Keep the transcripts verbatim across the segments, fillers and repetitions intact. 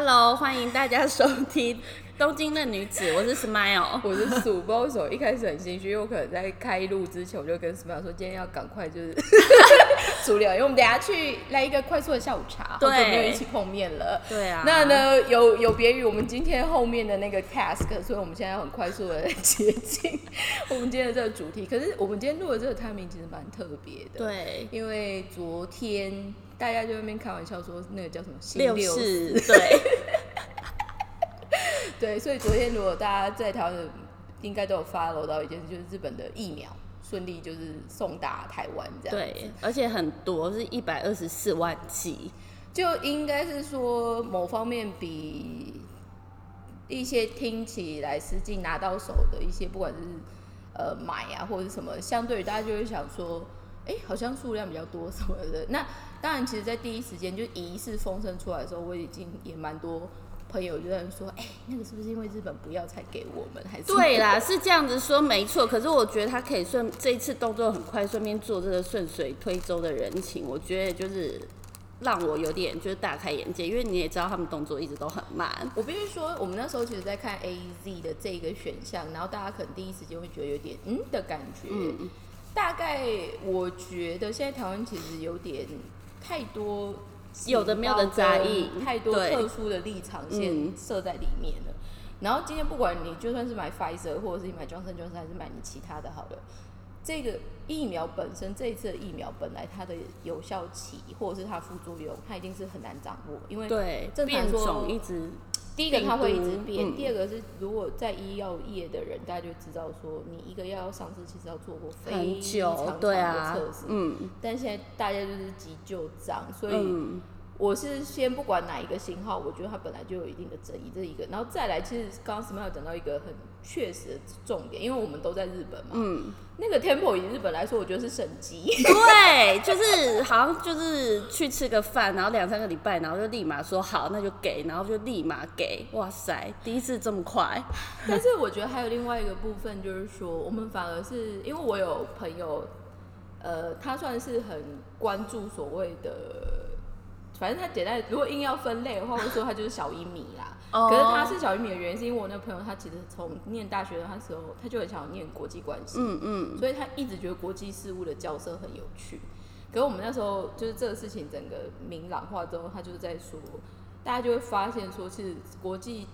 Hello， 欢迎大家收听东京的女子，我是 Smile， 我是素。不知道为什么一开始很心虚，因为我可能在开录之前我就跟 Smile 说，今天要赶快就是足疗，因为我们等一下去来一个快速的下午茶，好久没有一起碰面了。对啊。那呢，有有别于我们今天后面的那个 task， 所以我们现在要很快速的接近我们今天的这个主题。可是我们今天录的这个 timing 其实蛮特别的，对，因为昨天大家就在那边开玩笑说那个叫什么六四，对。对，所以昨天如果大家在台湾应该都有 follow 到一件事，就是日本的疫苗顺利就是送达台湾这样子。对，而且很多是一百二十四万剂，就应该是说某方面比一些听起来实际拿到手的一些，不管是呃买啊或者什么，相对于大家就会想说，哎、欸，好像数量比较多什么的。那当然，其实，在第一时间就疑似风声出来的时候，我已经也蛮多朋友就在说，哎、欸，那个是不是因为日本不要才给我们？还是对啦，是这样子说没错。可是我觉得他可以顺这一次动作很快，顺便做这个顺水推舟的人情，我觉得就是让我有点就是大开眼界，因为你也知道他们动作一直都很慢。我必须说，我们那时候其实在看 A Z 的这个选项，然后大家可能第一时间会觉得有点嗯的感觉。嗯，大概我觉得现在台湾其实有点太多。有的没有的杂役，太多特殊的立场先设在里面了、嗯。然后今天不管你就算是买 Pfizer 或者是你买 Johnson Johnson 还是买你其他的好了，这个疫苗本身这一次的疫苗本来它的有效期或者是它的副作用，它一定是很难掌握，因为正常说变种一直，第一个它会一直变，嗯、第二个是如果在医药业的人，大家就知道说你一个药要上市其实要做过非常长的测试、啊嗯，但现在大家就是急就章，所以我是先不管哪一个型号，我觉得它本来就有一定的争议，这一个，然后再来，其实刚刚 Smile 讲到一个很确实的重点，因为我们都在日本嘛，嗯、那个 Tempo 以日本来说，我觉得是神级，对，就是好像就是去吃个饭，然后两三个礼拜，然后就立马说好，那就给，然后就立马给，哇塞，第一次这么快。但是我觉得还有另外一个部分，就是说我们反而是因为我有朋友，呃，他算是很关注所谓的。反正他简单，如果硬要分类的话，我会说他就是小一米啦。Oh. 可是他是小一米的原因，是因为我那个朋友他其实从念大学的那时候，他就很想念国际关系，嗯嗯，所以他一直觉得国际事务的角色很有趣。可是我们那时候就是这个事情整个明朗化之后，他就是在说，大家就会发现说，其实国际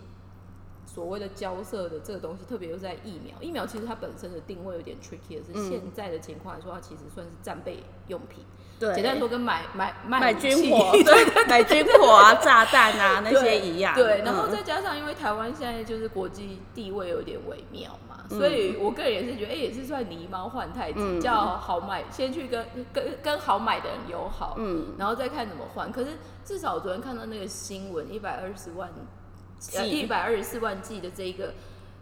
所谓的交涉的这个东西，特别又在疫苗，疫苗其实它本身的定位有点 tricky 的是，嗯、现在的情况来说，它其实算是战备用品。对，简单说跟买买 买, 买军火，对，买军火啊、炸弹啊那些一样。对，然后再加上因为台湾现在就是国际地位有点微妙嘛，嗯、所以我个人也是觉得，哎、欸，也是算狸猫换太子，嗯、叫好买，先去跟跟跟好买的人友好，嗯，然后再看怎么换。可是至少我昨天看到那个新闻，一百二十万。一百二十四万剂的这一个，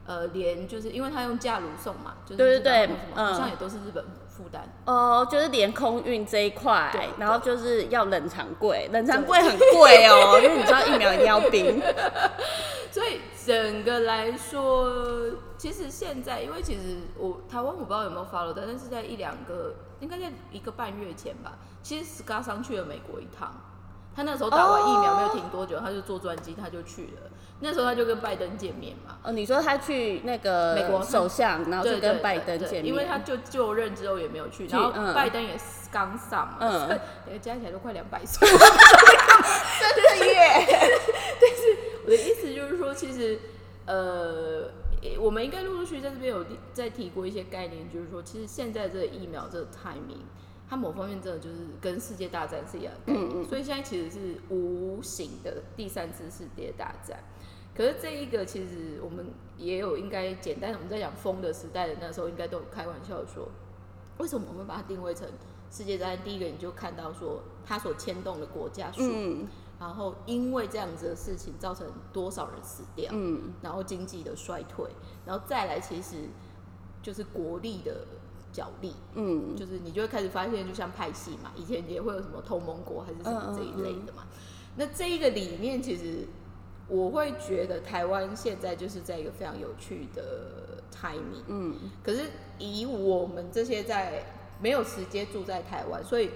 呃，连就是因为他用价炉送嘛，就是对对对，好像也都是日本负担。哦、呃，就是连空运这一块，然后就是要冷藏柜，冷藏柜很贵哦、喔，因为你知道疫苗一定要冰。所以整个来说，其实现在，因为其实我台湾我不知道有没有 follow 到，但是在一两个，应该在一个半月前吧，其实 Scott 上去了美国一趟。他那时候打完疫苗没有停多久， oh. 他就坐专机，他就去了。那时候他就跟拜登见面嘛。哦，你说他去那个美国首相，然后就跟拜登见面，對對對對，因为他就就任之后也没有去，然后拜登也刚上嘛，嗯，加起来都快两百岁，真的耶！但是我的意思就是说，其实呃，我们应该陆陆续续在这边有在提过一些概念，就是说，其实现在这个疫苗这个 timing。它某方面真的就是跟世界大战是一样的概念，嗯嗯，所以现在其实是无形的第三次世界大战。可是这一个其实我们也有应该简单，我们在讲风的时代的那时候，应该都有开玩笑说，为什么我们把它定位成世界大战？第一个你就看到说它所牵动的国家数，嗯，然后因为这样子的事情造成多少人死掉，嗯，然后经济的衰退，然后再来其实就是国力的。角力，嗯，就是你就会开始发现，就像派系嘛，以前也会有什么同盟国还是什么这一类的嘛。嗯嗯嗯，那这一个里面，其实我会觉得台湾现在就是在一个非常有趣的 timing，嗯，可是以我们这些在没有时间住在台湾，所以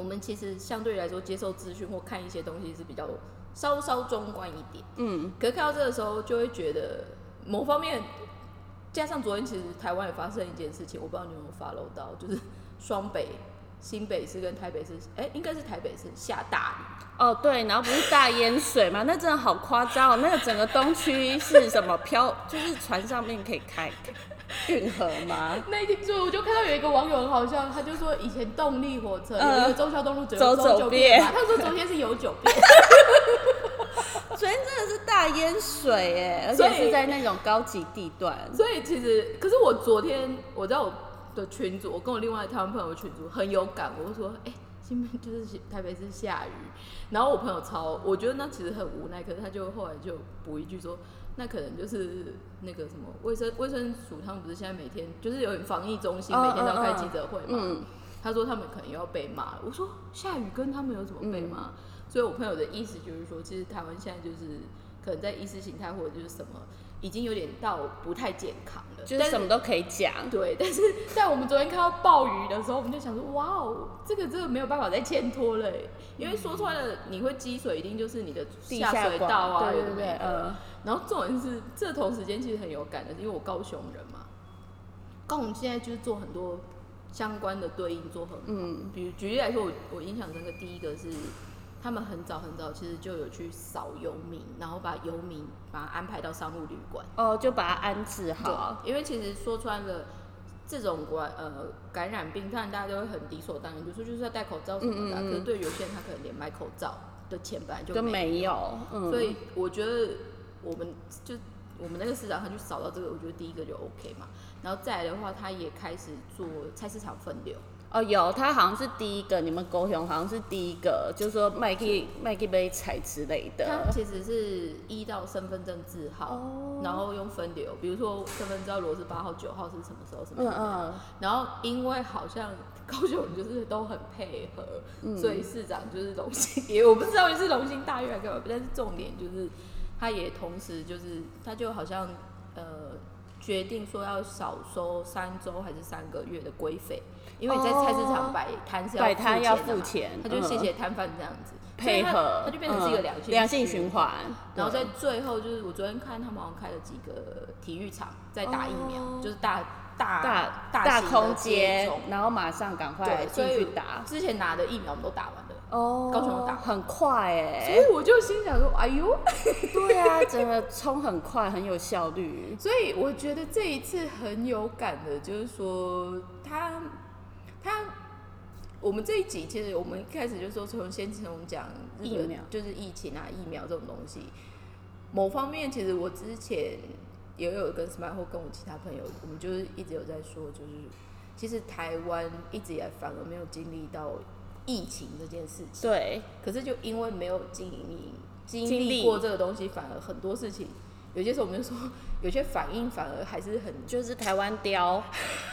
我们其实相对来说接受资讯或看一些东西是比较稍稍中观一点，嗯，可是看到这个时候就会觉得某方面，加上昨天其实台湾也发生一件事情，我不知道你有没有 follow 到，就是双北。新北市跟台北市，哎、欸，应该是台北市下大雨哦，对，然后不是大淹水嘛？那真的好夸张哦！那个整个东区是什么漂，就是船上面可以开运河吗？那一天就我就看到有一个网友很好笑，他就说以前动力火车、呃、有一个忠孝东路只有走九遍，他说昨天是有九遍，昨天真的是大淹水哎，而且是在那种高级地段，所以其实，可是我昨天我知道我。的群组，我跟我另外一台湾朋友的群组很有感，我就说，哎、欸，新北就是台北是下雨，然后我朋友超，我觉得那其实很无奈，可是他就后来就补一句说，那可能就是那个什么卫生卫生署他们不是现在每天就是有点防疫中心、oh, 每天都要开记者会嘛， oh, oh, oh. 他说他们可能要被骂了，我说下雨跟他们有什么被骂、嗯？所以我朋友的意思就是说，其实台湾现在就是可能在意识形态或者就是什么。已经有点到不太健康了，就是什么都可以讲。对，但是在我们昨天看到暴雨的时候，我们就想说，哇哦，这个真的没有办法再牵拖了，因为说穿了，你会积水，一定就是你的下水道啊，对对对，呃。然后重点是，这同时间其实很有感的，因为我高雄人嘛，高雄现在就是做很多相关的对应做很好，嗯，比如举例来说，我我印象中的第一个是。他们很早很早，其实就有去扫游民，然后把游民把它安排到商务旅馆。哦，就把它安置好。因为其实说穿了，这种感呃感染病，当然大家都会很理所当然，就说就是要戴口罩什么的、啊嗯。可是对有些人，他可能连买口罩的钱本来就没有。没有嗯、所以我觉得我们就我们那个市场，他去扫到这个，我觉得第一个就 OK 嘛。然后再来的话，他也开始做菜市场分流。哦，有，他好像是第一个，你们高雄好像是第一个，就是说卖去卖去买菜之类的。他其实是依照身份证字号， oh. 然后用分流，比如说身份证罗是八号、九号是什么时候什么时候。嗯嗯。然后因为好像高雄就是都很配合，嗯、所以市长就是荣幸，也我不知道是荣幸大悦还是干嘛，但是重点就是他也同时就是他就好像呃决定说要少收三周还是三个月的规费。因为你在菜市场摆摊是要付钱的嘛，他就谢谢摊贩这样子、嗯、配合，他就变成是一个良性良性循环。然后在最后就是我昨天看他们好像开了几个体育场在打疫苗，哦、就是大大大大空间，然后马上赶快进去打。之前拿的疫苗我们都打完了，哦，高雄打很快哎、欸，所以我就心想说，哎呦，对啊，整个冲很快，很有效率。所以我觉得这一次很有感的就是说他。他，我们这一集其实我们一开始就说从先从讲疫苗，就是疫情啊、疫苗这种东西。某方面，其实我之前也有跟 SMILE 或跟我其他朋友，我们就是一直有在说，就是其实台湾一直以来反而没有经历到疫情这件事情。对。可是就因为没有经历经历过这个东西，反而很多事情。有些时候我们就说，有些反应反而还是很，就是台湾雕，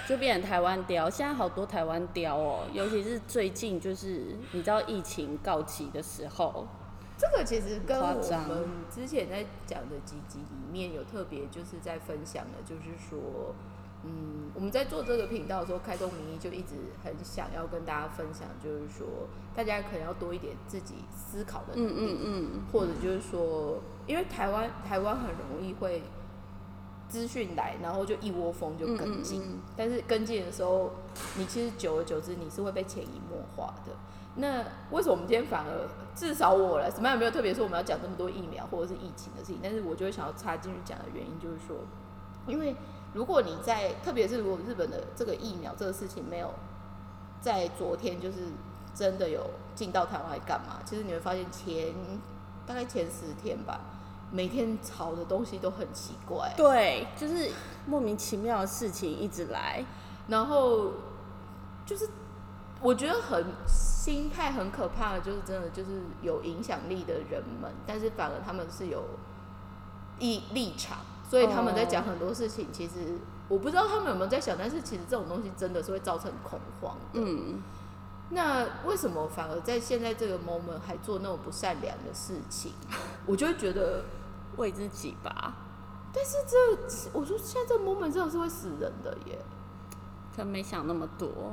就变成台湾雕。现在好多台湾雕哦，尤其是最近就是你知道疫情告急的时候，这个其实跟我们之前在讲的几集里面有特别就是在分享的，就是说，嗯，我们在做这个频道的时候，开宗明义就一直很想要跟大家分享，就是说大家可能要多一点自己思考的能力，嗯嗯嗯，或者就是说。因为台湾台湾很容易会资讯来，然后就一窝蜂就跟进、嗯嗯嗯，但是跟进的时候，你其实久而久之你是会被潜移默化的。那为什么我们今天反而至少我了，什么也没有特别说我们要讲这么多疫苗或者是疫情的事情，但是我就会想要插进去讲的原因就是说，因为如果你在，特别是如果日本的这个疫苗这个事情没有在昨天就是真的有进到台湾来干嘛，其实你会发现前大概前十天吧。每天吵的东西都很奇怪，对，就是莫名其妙的事情一直来，然后就是我觉得很心态很可怕的，就是真的就是有影响力的人们，但是反而他们是有立场，所以他们在讲很多事情，其实我不知道他们有没有在想，但是其实这种东西真的是会造成恐慌的。嗯，那为什么反而在现在这个 moment 还做那种不善良的事情？我就会觉得为自己吧。但是这，我说现在这 moment 真的是会死人的耶。可能没想那么多。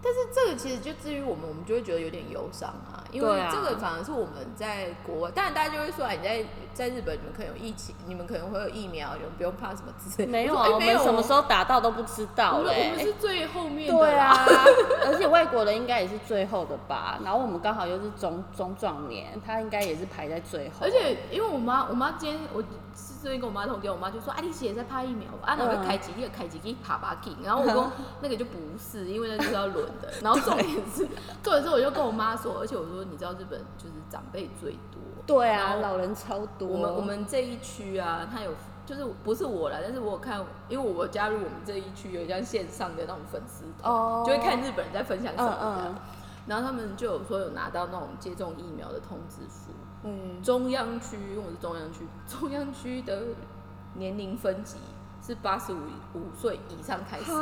但是这个其实就至于我们，我们就会觉得有点忧伤啊，因为这个反而是我们在国外，当然大家就会说啊，你在在日本你们可能有疫情，你们可能会有疫苗，你们不用怕什么之类的。没有啊，我们什么时候打到都不知道嘞、欸。我们是最后面的。对啊，而且外国人应该也是最后的吧？然后我们刚好又是中中壮年，他应该也是排在最后。而且因为我妈，我妈今天我是最近跟我妈通电，我妈就说啊，你姐也在怕疫苗，啊，那会开几剂，开几剂啪啪剂。然后我说那个就不是，因为那就是要轮。然后重点是，重点是我就跟我妈说，而且我说你知道日本就是长辈最多，对啊，老人超多。我们我们这一区啊，它有就是不是我啦，但是我有看，因为我加入我们这一区有一家线上的那种粉丝团， oh, 就会看日本人在分享什么的、嗯嗯。然后他们就有说有拿到那种接种疫苗的通知书。嗯，中央区，因为我是中央区，中央区的年龄分级是八十五岁以上开始。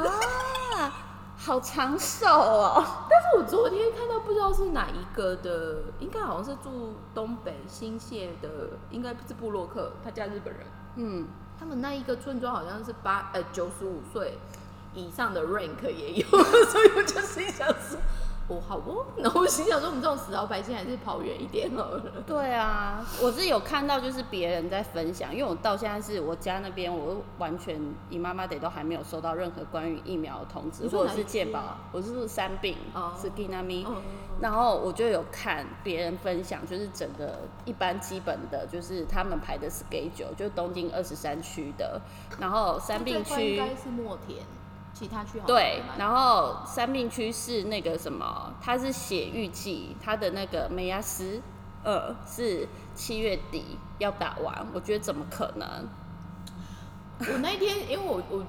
好长寿哦！但是我昨天看到不知道是哪一个的，应该好像是住东北新泻的，应该是部落客，他家日本人。嗯，他们那一个村庄好像是八呃九十五岁以上的 rank 也有，所以我就心想说，哦好哦，然后我心想说我们这种死老百姓还是跑远一点好了。对啊，我是有看到就是别人在分享，因为我到现在是我家那边，我完全姨妈妈得都还没有收到任何关于疫苗的通知，或者是健保，我是说三病、哦、是 Ginami、哦、然后我就有看别人分享，就是整个一般基本的，就是他们排的 schedule， 就是东京二十三区的，然后三病区应该是墨田。其他区好像对，然后三病区是那个什么，它是血预计，它的那个梅亚斯，呃，是七月底要打完，我觉得怎么可能？我那一天，因为我我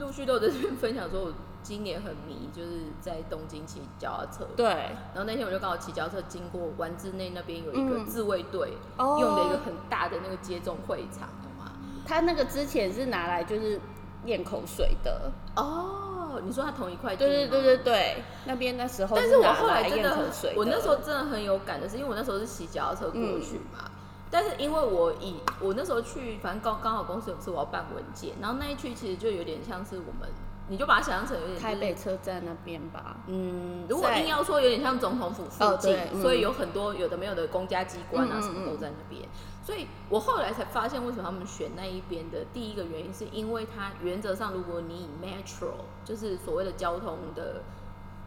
陆续都有在这边分享说，我今年很迷，就是在东京骑脚踏车。对。然后那天我就刚好骑脚踏车经过丸之内那边有一个自卫队、嗯、用的一个很大的那个接种会场，有吗？他那个之前是拿来就是。咽口水的哦，你说他同一块地吗？对对对对对，那边那时候是拿来咽口水的。但是我后来真的，我那时候真的很有感的是，因为我那时候是骑脚踏车过去嘛、嗯，但是因为我以我那时候去，反正刚刚好公司有事我要办文件，然后那一区其实就有点像是我们，你就把它想象成有点、就是、台北车站那边吧。嗯，如果硬要说有点像总统府附近，哦嗯、所以有很多有的没有的公家机关啊什么都在那边。嗯嗯嗯所以我后来才发现，为什么他们选那一边的第一个原因，是因为它原则上，如果你以 metro 就是所谓的交通的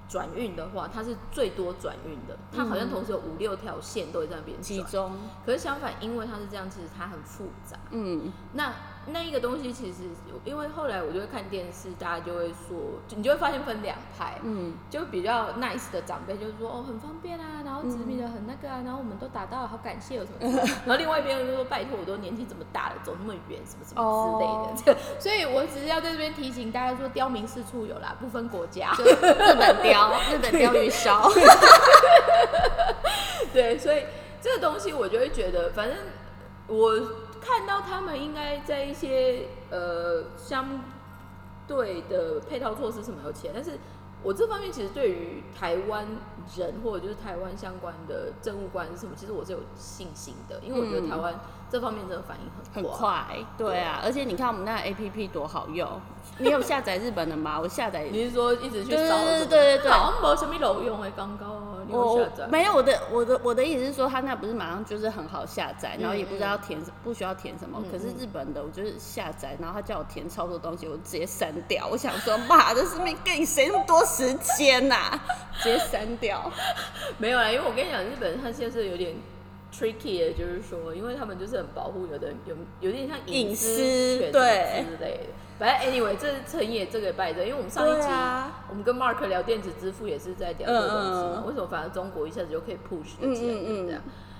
转运的话，它是最多转运的。它好像同时有五六条线都在那边集中。可是相反，因为它是这样，其实它很复杂。嗯，那那一个东西其实，因为后来我就会看电视，大家就会说，你就会发现分两派。嗯，就比较 nice 的长辈就是说，哦，很方便啊。然后殖民的很那个啊，然后我们都打到了，好感谢有什么什么。然后另外一边就说，拜托，我都年纪怎么大了，走那么远，什么什么之类的。Oh. 所以我只是要在这边提醒大家说，刁民四处有啦，不分国家，就日本刁，日本刁与烧。对，所以这个东西我就会觉得，反正我看到他们应该在一些呃相对的配套措施什么有钱，但是。我这方面其实对于台湾人或者就是台湾相关的政务官什么，其实我是有信心的，因为我觉得台湾这方面真的反应很快、嗯、很快，对啊，而且你看我们那 A P P 多好用，你有下载日本的吗？我下载，你是说一直去扫？对对对对，好像没什么路用的感觉啊。你有下载？没有，我的我的我的意思是说，它那不是马上就是很好下载，然后也不知道填不需要填什么、嗯。可是日本的我就是下载，然后他叫我填超多东西，我直接删掉。我想说，妈，这是没给你谁那么多时间呐、啊，直接删掉。没有啦，因为我跟你讲，日本它现在是有点。tricky 的就是说，因为他们就是很保护有的有有点像隐私权之类的。反正 anyway， 这是成也这个拜的，因为我们上一集、啊、我们跟 Mark 聊电子支付也是在聊这个东西嘛、嗯，为什么反而中国一下子就可以 push 的起来，对不对？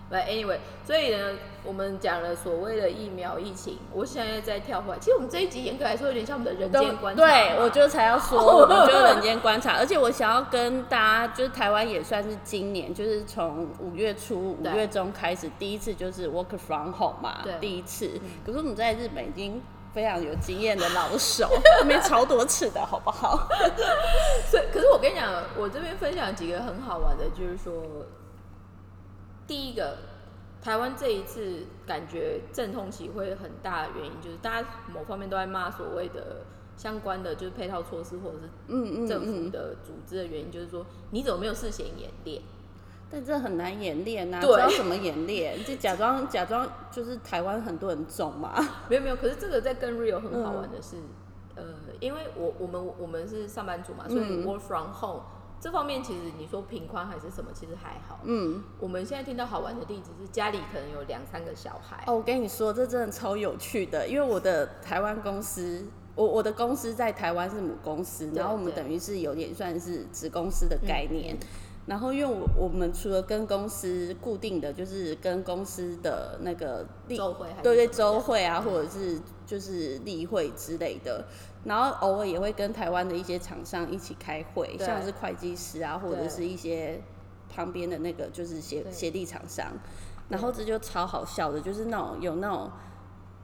反正 anyway， 所以呢，我们讲了所谓的疫苗疫情，我现在再跳回来，其实我们这一集严格来说有点像我们的人间观察。对，我就才要说，我们就人间观察，而且我想要跟大家，就是台湾也算是今年，就是从五月初、五月中开始，第一次就是 work from home 嘛，第一次。嗯、可是我们在日本已经。非常有经验的老手，那边超多次的好不好？所以，可是我跟你讲，我这边分享几个很好玩的，就是说，第一个，台湾这一次感觉阵痛期会很大的原因，就是大家某方面都在骂所谓的相关的就是配套措施或者是政府的组织的原因，就是说你怎么没有事先演练？但这很难演练啊，知道什么演练？就假装假装就是台湾很多人中嘛，没有没有。可是这个在跟 real 很好玩的是，嗯、呃，因为我我们我们是上班族嘛，所以 work from home、嗯、这方面其实你说贫困还是什么，其实还好。嗯，我们现在听到好玩的例子是家里可能有两三个小孩。哦，我跟你说，这真的超有趣的，因为我的台湾公司。我我的公司在台湾是母公司，然后我们等于是有点算是子公司的概念。然后因为我我们除了跟公司固定的，就是跟公司的那个周会，对对，周会啊，或者是就是例会之类的。然后偶尔也会跟台湾的一些厂商一起开会，像是会计师啊，或者是一些旁边的那个就是协协力厂商。然后这就超好笑的，就是那种有那种。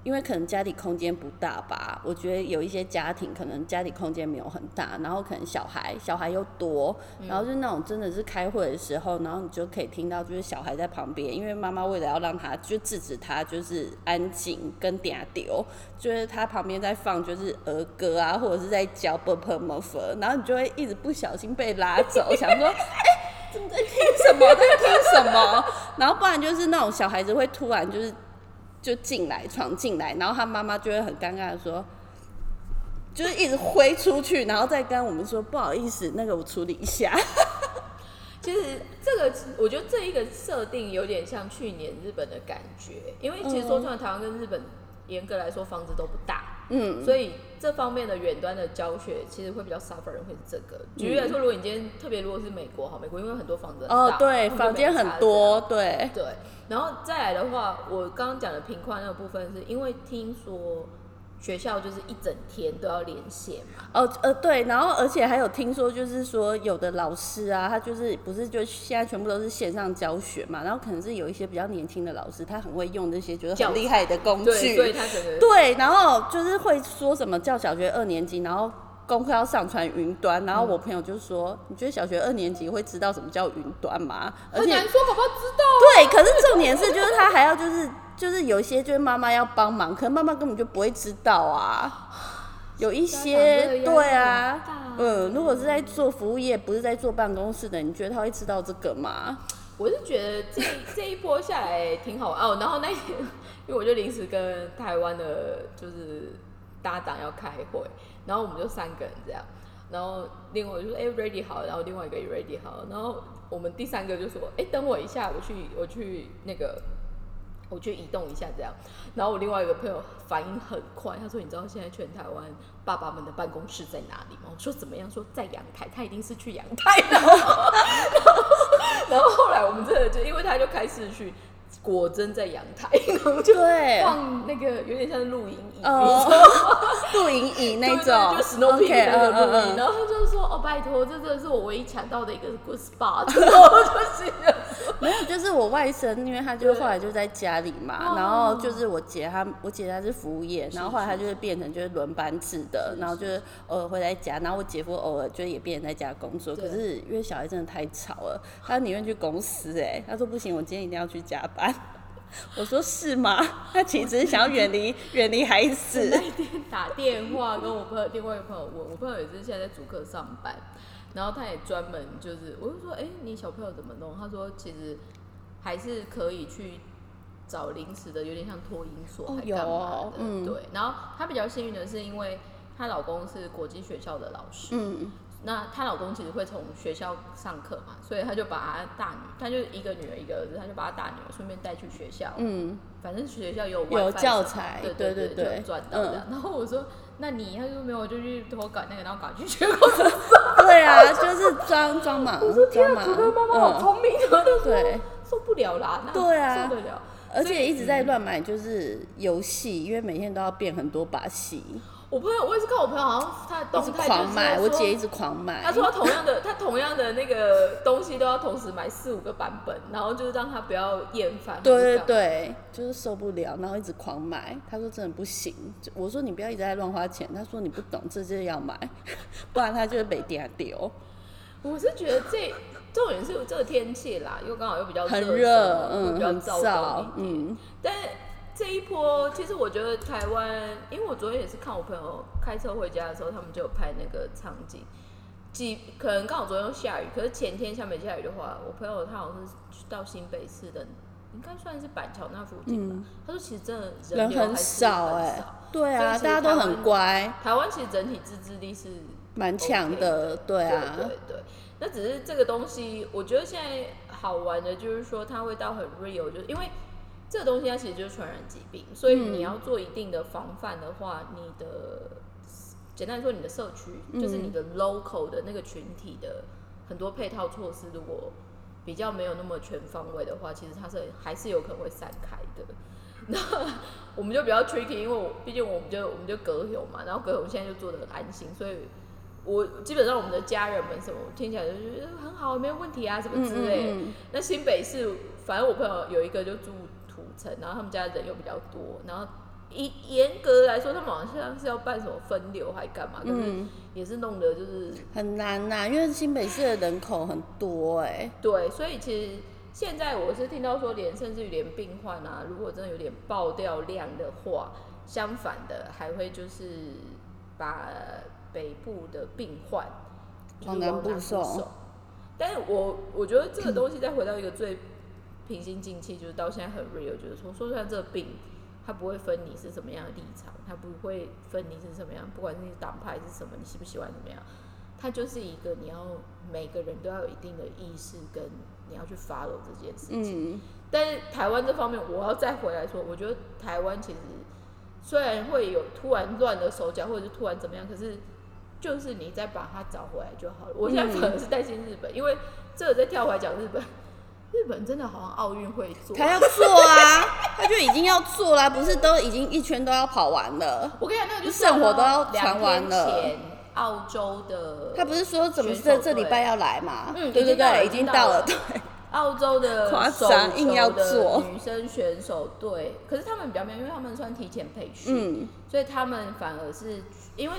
因为可能家里空间不大吧，我觉得有一些家庭可能家里空间没有很大，然后可能小孩小孩又多，然后就那种真的是开会的时候，然后你就可以听到就是小孩在旁边，因为妈妈为了要让他就制止他就是安静跟嗲丢，就是他旁边在放就是儿歌啊，或者是在教 bopomofo， 然后你就会一直不小心被拉走，想说哎、欸，怎么在听什么在听什么，然后不然就是那种小孩子会突然就是。就进来闯进来，然后他妈妈就会很尴尬的说，就是一直挥出去，然后再跟我们说不好意思，那个我处理一下。其实这个我觉得这一个设定有点像去年日本的感觉，因为其实说穿了台湾跟日本严格来说房子都不大，嗯，所以这方面的远端的教学其实会比较 suffer 人会是这个。举例来说，如果你今天特别如果是美国好，美国因为很多房子很大，哦对，房间很多，对对。然后再来的话，我刚刚讲的贫困那个部分，是因为听说学校就是一整天都要连线嘛。哦呃对，然后而且还有听说就是说有的老师啊，他就是不是就现在全部都是线上教学嘛，然后可能是有一些比较年轻的老师，他很会用这些觉得很厉害的工具，对，所以他整个对，然后就是会说什么教小学二年级，然后。功课要上传云端，然后我朋友就说：“嗯、你觉得小学二年级会知道什么叫云端吗？”而且很难说，搞不好知道、啊。对，可是重点是，就是他还要就是就是有些就是妈妈要帮忙，可是妈妈根本就不会知道啊。有一些对啊，嗯，如果是在做服务业，不是在做办公室的，你觉得他会知道这个吗？我是觉得这这一波下来挺好玩哦。然后那一天，因为我就临时跟台湾的，就是。搭档要开会，然后我们就三个人这样，然后另外我就说哎、欸、ready 好，然后另外一个也 ready 好，然后我们第三个就说哎、欸、等我一下，我去我去那个我去移动一下这样，然后我另外一个朋友反应很快，他说你知道现在全台湾爸爸们的办公室在哪里吗？我说怎么样？说在阳台，他一定是去阳台，然后然后后来我们真的就因为他就开始去。果真在阳台，然后就放那个有点像露营椅，露营椅那种，就 Snoopy 那个露营，然后他就说：“哦，拜托，这真的是我唯一抢到的一个 good spot。”然后就是没有，就是我外甥，因为他就后来就在家里嘛，然后就是我姐她，我姐她是服务业，然后后来她就是变成就是轮班制的，然后就是偶尔会在家，然后我姐夫偶尔就也变成在家工作，可是因为小孩真的太吵了，他宁愿去公司哎，他说不行，我今天一定要去加班。我说是吗？他其实想要远离远离孩子。那一天打电话跟我朋友，另外一个朋友问，我朋友也是现在在主科上班，然后他也专门就是，我就说，哎、欸，你小朋友怎么弄？他说其实还是可以去找临时的，有点像托婴所还干嘛的、哦哦嗯，对。然后他比较幸运的是，因为她老公是国际学校的老师。嗯那她老公其实会从学校上课嘛，所以他就把她大女，他就一个女儿一个儿子，他就把她大女儿顺便带去学校。嗯，反正学校有有教材，对对对对，就赚到这样、嗯。然后我说，那你他说没有，我就去偷改那个，然后搞去学公司。对啊，就是装装忙。我说天啊，主任妈妈好聪明，我就说受不了啦，那对啊，受得了。而且一直在乱买就是游戏、嗯，因为每天都要变很多把戏。我朋友，我也是看我朋友，好像他的动态就是我姐一直狂买。他说他同样的，他同样的那个东西都要同时买四五个版本，然后就是让他不要厌烦。对对对，就是受不了，然后一直狂买。他说真的不行，我说你不要一直在乱花钱。他说你不懂，这就是要买，不然他就会被丢丢。我是觉得这重点是这个天气啦，因为刚好又比较热，很热，嗯，比较燥一点，嗯，但。这一波，其实我觉得台湾，因为我昨天也是看我朋友开车回家的时候，他们就有拍那个场景，几可能刚好昨天下雨，可是前天下没下雨的话，我朋友他好像是到新北市的，应该算是板桥那附近吧。嗯、他说其实真的人流很少哎、欸，对啊，大家都很乖。台湾其实整体自制力是蛮强的，对啊，对对对。那只是这个东西，我觉得现在好玩的就是说，它会到很 real， 就是因为这个东西它其实就是传染疾病，所以你要做一定的防范的话，嗯、你的简单说，你的社区、嗯、就是你的 local 的那个群体的很多配套措施，如果比较没有那么全方位的话，其实它是还是有可能会散开的。那我们就比较 tricky， 因为毕竟我们就我们就隔雄嘛，然后隔雄现在就做得很安心，所以。我基本上我们的家人们什么听起来就觉得很好，没有问题啊，什么之类的。嗯嗯嗯那新北市，反正我朋友有一个就住土城，然后他们家人又比较多，然后以严格来说，他们好像是要办什么分流还干嘛，可是也是弄得就是很难呐、啊，因为新北市的人口很多哎、欸。对，所以其实现在我是听到说连，连甚至于连病患啊，如果真的有点爆掉量的话，相反的还会就是把。北部的病患往南部送，但是我我觉得这个东西再回到一个最平心静气，就是到现在很 real， 就是说，说实在这个病，它不会分你是什么样的立场，它不会分你是什么样，不管是你党派是什么，你喜不喜欢怎么样，它就是一个你要每个人都要有一定的意识，跟你要去 follow 这件事情。嗯、但是台湾这方面，我要再回来说，我觉得台湾其实虽然会有突然乱的手脚，或者是突然怎么样，可是。就是你再把它找回来就好了。我现在反而是担心日本，嗯、因为这个再跳回来讲日本，日本真的好像奥运会做，他要做啊，他就已经要做啦、啊，不是都已经一圈都要跑完了？我跟你讲，那个就圣火都要传完了。前澳洲的，他不是说怎么这这礼拜要来嘛？嗯，对对对，已经到了。对，澳洲的手球的女生选手队，可是他们比较没有，因为他们算提前培训，嗯、所以他们反而是因为。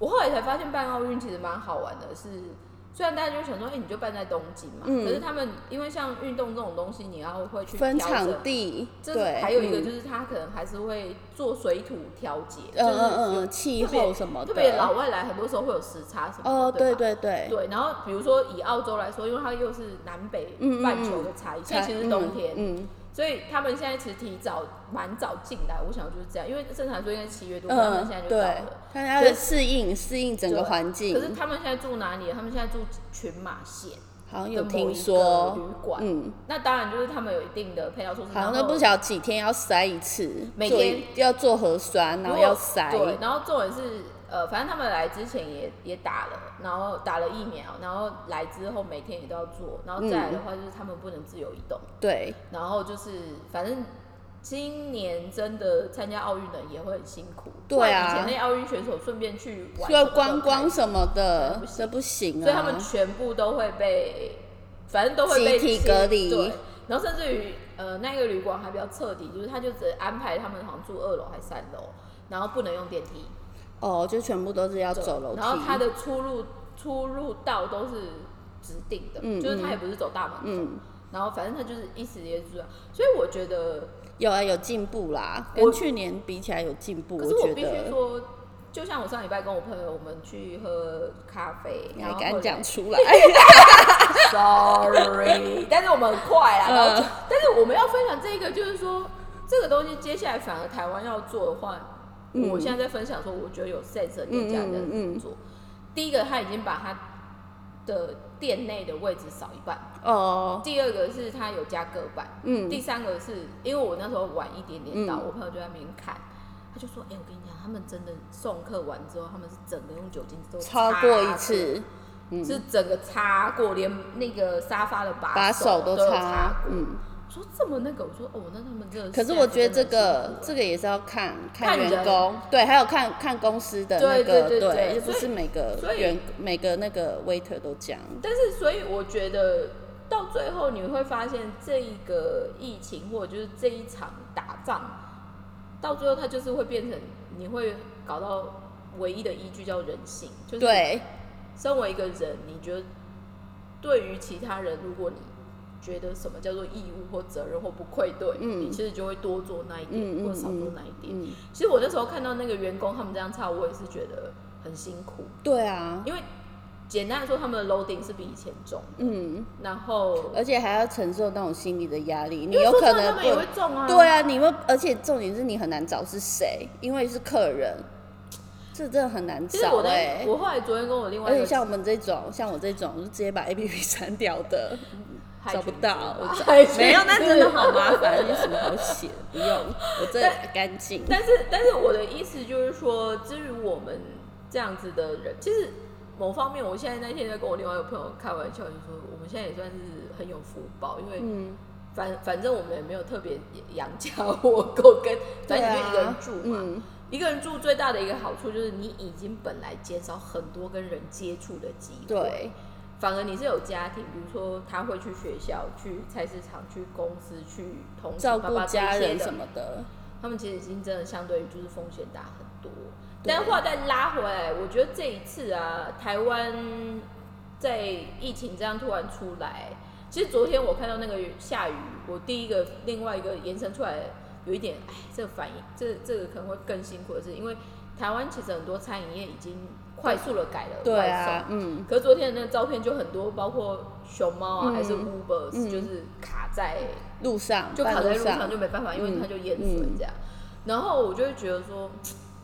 我后来才发现办奥运其实蛮好玩的是，虽然大家就想说，哎、欸，你就办在东京嘛，嗯、可是他们因为像运动这种东西，你要会去分场地，这还有一个就是他可能还是会做水土调节，嗯嗯嗯，气候什么的，特别老外来很多时候会有时差什么的，哦，对对对，对。然后比如说以澳洲来说，因为它又是南北半球的差异，嗯嗯嗯现在其实是冬天。嗯嗯所以他们现在其实提早蛮早进来，我想就是这样，因为正常说应该七月多，嗯、他们现在就到了，他们要适应适应整个环境。可是他们现在住哪里？他们现在住群马县，好像有听说旅馆。嗯，那当然就是他们有一定的配套措施。好像都不晓得几天要筛一次，每天要做核酸，然后要筛。对，然后重点是呃，反正他们来之前也也打了，然后打了疫苗，然后来之后每天也都要做，然后再来的话就是他们不能自由移动。嗯、对。然后就是反正今年真的参加奥运的也会很辛苦。对啊。以前那些奥运选手顺便去玩，要观光什么的，这不行啊。所以他们全部都会被，反正都会被集体隔离。对。然后甚至于呃，那个旅馆还比较彻底，就是他就只安排他们好像住二楼还三楼，然后不能用电梯。哦，就全部都是要走楼梯，然后它的出入出入道都是指定的，嗯、就是它也不是走大门口，嗯、然后反正它就是一时也是，所以我觉得有啊有进步啦，跟去年比起来有进步。可是我必须说，就像我上礼拜跟我朋友我们去喝咖啡，你还敢讲出来？Sorry， 但是我们很快啦，然后、嗯、但是我们要分享这个，就是说这个东西接下来反而台湾要做的话。嗯、我现在在分享说，我觉得有 sense 的店家在工作。嗯嗯嗯、第一个，他已经把他的店内的位置少一半。哦。第二个是他有加隔板。嗯。第三个是因为我那时候晚一点点到，嗯、我朋友就在那边看，他就说：“哎、欸，我跟你讲，他们真的送客完之后，他们是整个用酒精都擦过一次，嗯、是整个擦过，连那个沙发的把手都有擦过。嗯”说这么那个，我说哦，那他们这个。可是我觉得这个这个也是要看看员工，对，还有看看公司的那个，对，对，不是每个员每个那个 waiter 都这样。但是，所以我觉得到最后你会发现，这一个疫情或者就是这一场打仗，到最后它就是会变成你会搞到唯一的依据叫人性，就是身为一个人，你觉得对于其他人，如果你觉得什么叫做义务或责任或不愧对、嗯、你其实就会多做那一点、嗯、或少做那一点、嗯嗯、其实我那时候看到那个员工他们这样差，我也是觉得很辛苦。对啊，因为简单来说他们的 loading 是比以前重的，嗯，然后而且还要承受那种心理的压力，你有可能他们也会重啊。对啊，你会，而且重点是你很难找是谁，因为是客人，这真的很难找。我欸我后来昨天跟我另外一个，而且像我们这种像我这种就直接把 A P P 删掉的找不到，我找没有，那真的好麻烦，有什么好写？不用，我真的干净。但是但是我的意思就是说，至于我们这样子的人，其实某方面，我现在那天在跟我另外一个朋友开玩笑，就说我们现在也算是很有福报，因为反、嗯、反正我们也没有特别养家活口，跟反正你就一个人住嘛、啊嗯，一个人住最大的一个好处就是你已经本来减少很多跟人接触的机会。对。反而你是有家庭，比如说他会去学校、去菜市场、去公司、去同事照顾家人什么的，他们其实已经真的相对于就是风险大很多。但话再拉回来，我觉得这一次啊，台湾在疫情这样突然出来，其实昨天我看到那个下雨，我第一个另外一个延伸出来有一点，哎，这个反应，这这个可能会更辛苦的是，因为台湾其实很多餐饮业已经快速的改了外送、啊嗯、可是昨天的那个照片就很多，包括熊猫啊、嗯、还是 Uber、嗯、就是卡在路上，就卡在路上就没办法、嗯、因为它就淹水这样、嗯嗯、然后我就会觉得说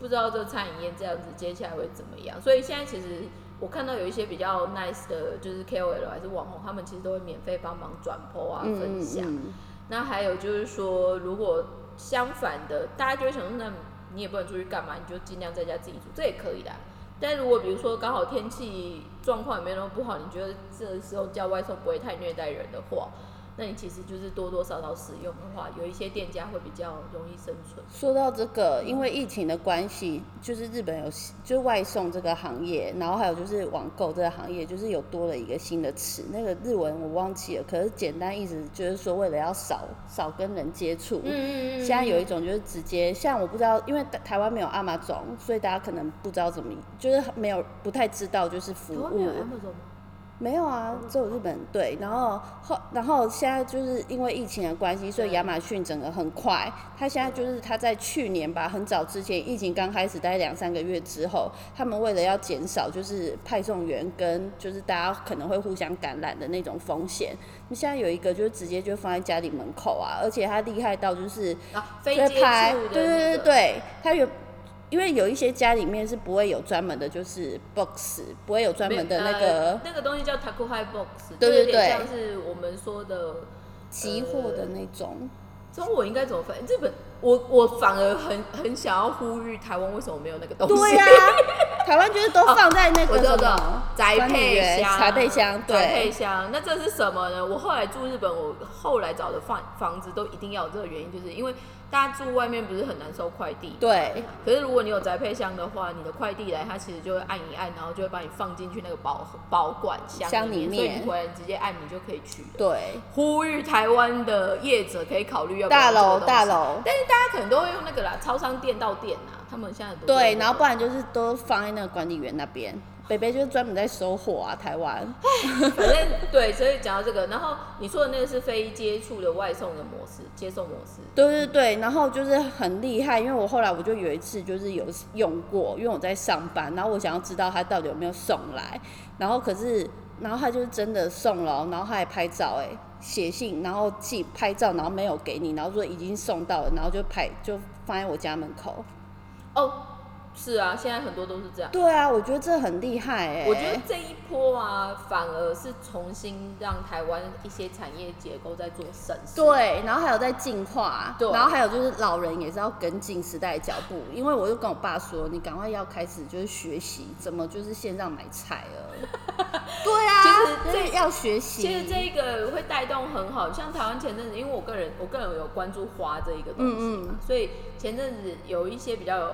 不知道这餐饮业这样子接下来会怎么样，所以现在其实我看到有一些比较 nice 的就是 K O L 还是网红，他们其实都会免费帮忙转 po 啊、嗯、分享、嗯、那还有就是说如果相反的大家就会想说那你也不能出去干嘛，你就尽量在家自己煮，这也可以啦。但如果比如说刚好天气状况也没那么不好，你觉得这时候叫外送不会太虐待人的话，那你其实就是多多少少使用的话，有一些店家会比较容易生存。说到这个，因为疫情的关系，就是日本有就是外送这个行业，然后还有就是网购这个行业，就是有多了一个新的词，那个日文我忘记了，可是简单意思就是说为了要少少跟人接触，嗯嗯嗯，现在有一种就是直接，像我不知道，因为台湾没有 Amazon， 所以大家可能不知道怎么，就是没有不太知道就是服务。台湾没有 Amazon吗？没有啊，只有日本。对，然后后然后现在就是因为疫情的关系，所以亚马逊整个很快，他现在就是他在去年吧，很早之前疫情刚开始大概两三个月之后，他们为了要减少就是派送员跟就是大家可能会互相感染的那种风险，你现在有一个就是直接就放在家里门口啊，而且他厉害到就是啊，非接触的那个，对对对对，他有。因为有一些家里面是不会有专门的，就是 box， 不会有专门的那个、呃、那个东西叫 takuhai box， 对对对，就有点像是我们说的集货的那种。中文应该怎么翻？日本，我我反而很很想要呼吁台湾，为什么没有那个东西？对啊，台湾就是都放在那个什么、哦、宅配箱、茶配箱、对，宅配箱。那这是什么呢？我后来住日本，我后来找的房房子都一定要有这个原因，就是因为大家住外面不是很难收快递，对。可是如果你有宅配箱的话，你的快递来，它其实就会按一按，然后就会把你放进去那个保保管箱里面，所以你回来你直接按你就可以取了。对，呼吁台湾的业者可以考虑要不要这个东西。大楼大楼，但是大家可能都会用那个啦，超商店到店啊，他们现在很多店对，然后不然就是都放在那个管理员那边。北北就是专门在收货啊，台湾。反正对，所以讲到这个，然后你说的那个是非接触的外送的模式，接送模式。对对对，然后就是很厉害，因为我后来我就有一次就是有用过，因为我在上班，然后我想要知道他到底有没有送来，然后可是，然后他就是真的送了，然后他还拍照、欸，哎，写信，然后寄拍照，然后没有给你，然后说已经送到了，然后就拍就放在我家门口。哦。是啊，现在很多都是这样。对啊，我觉得这很厉害哎、欸。我觉得这一波啊，反而是重新让台湾一些产业结构在做审视。对，然后还有在进化。对。然后还有就是老人也是要跟进时代的脚步，因为我就跟我爸说，你赶快要开始就是学习怎么就是线上买菜了。对啊，其实这、就是、要学习。其实这一个会带动很好，像台湾前阵子，因为我个人我个人有关注花这一个东西嘛，嗯嗯，所以前阵子有一些比较有。